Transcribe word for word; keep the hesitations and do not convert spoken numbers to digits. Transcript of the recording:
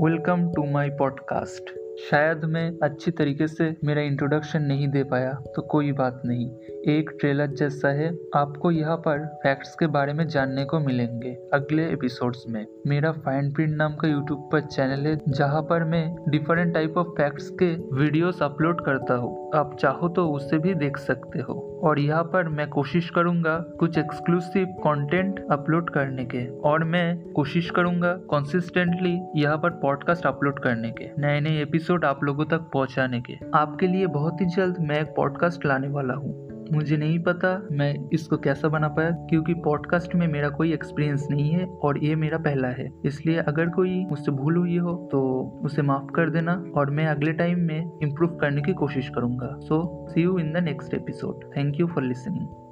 Welcome to my podcast. शायद मैं अच्छी तरीके से मेरा इंट्रोडक्शन नहीं दे पाया, तो कोई बात नहीं, एक ट्रेलर जैसा है। आपको यहाँ पर फैक्ट्स के बारे में जानने को मिलेंगे अगले एपिसोड्स में। मेरा फाइन प्रिंट नाम का यूट्यूब पर चैनल है, जहाँ पर मैं डिफरेंट टाइप ऑफ फैक्ट्स के वीडियोस अपलोड करता हूँ। आप चाहो तो उसे भी देख सकते हो। और यहाँ पर मैं कोशिश करूँगा कुछ एक्सक्लूसिव कंटेंट अपलोड करने के, और मैं कोशिश करूँगा कंसिस्टेंटली यहाँ पर पॉडकास्ट अपलोड करने के, नए नए एपिसोड आप लोगों तक पहुँचाने के। आपके लिए बहुत ही जल्द मैं एक पॉडकास्ट लाने वाला हूँ। मुझे नहीं पता मैं इसको कैसा बना पाया, क्योंकि पॉडकास्ट में मेरा कोई एक्सपीरियंस नहीं है और ये मेरा पहला है। इसलिए अगर कोई मुझसे भूल हुई हो तो उसे माफ कर देना, और मैं अगले टाइम में इम्प्रूव करने की कोशिश करूँगा। So see you in the next episode. Thank you for listening.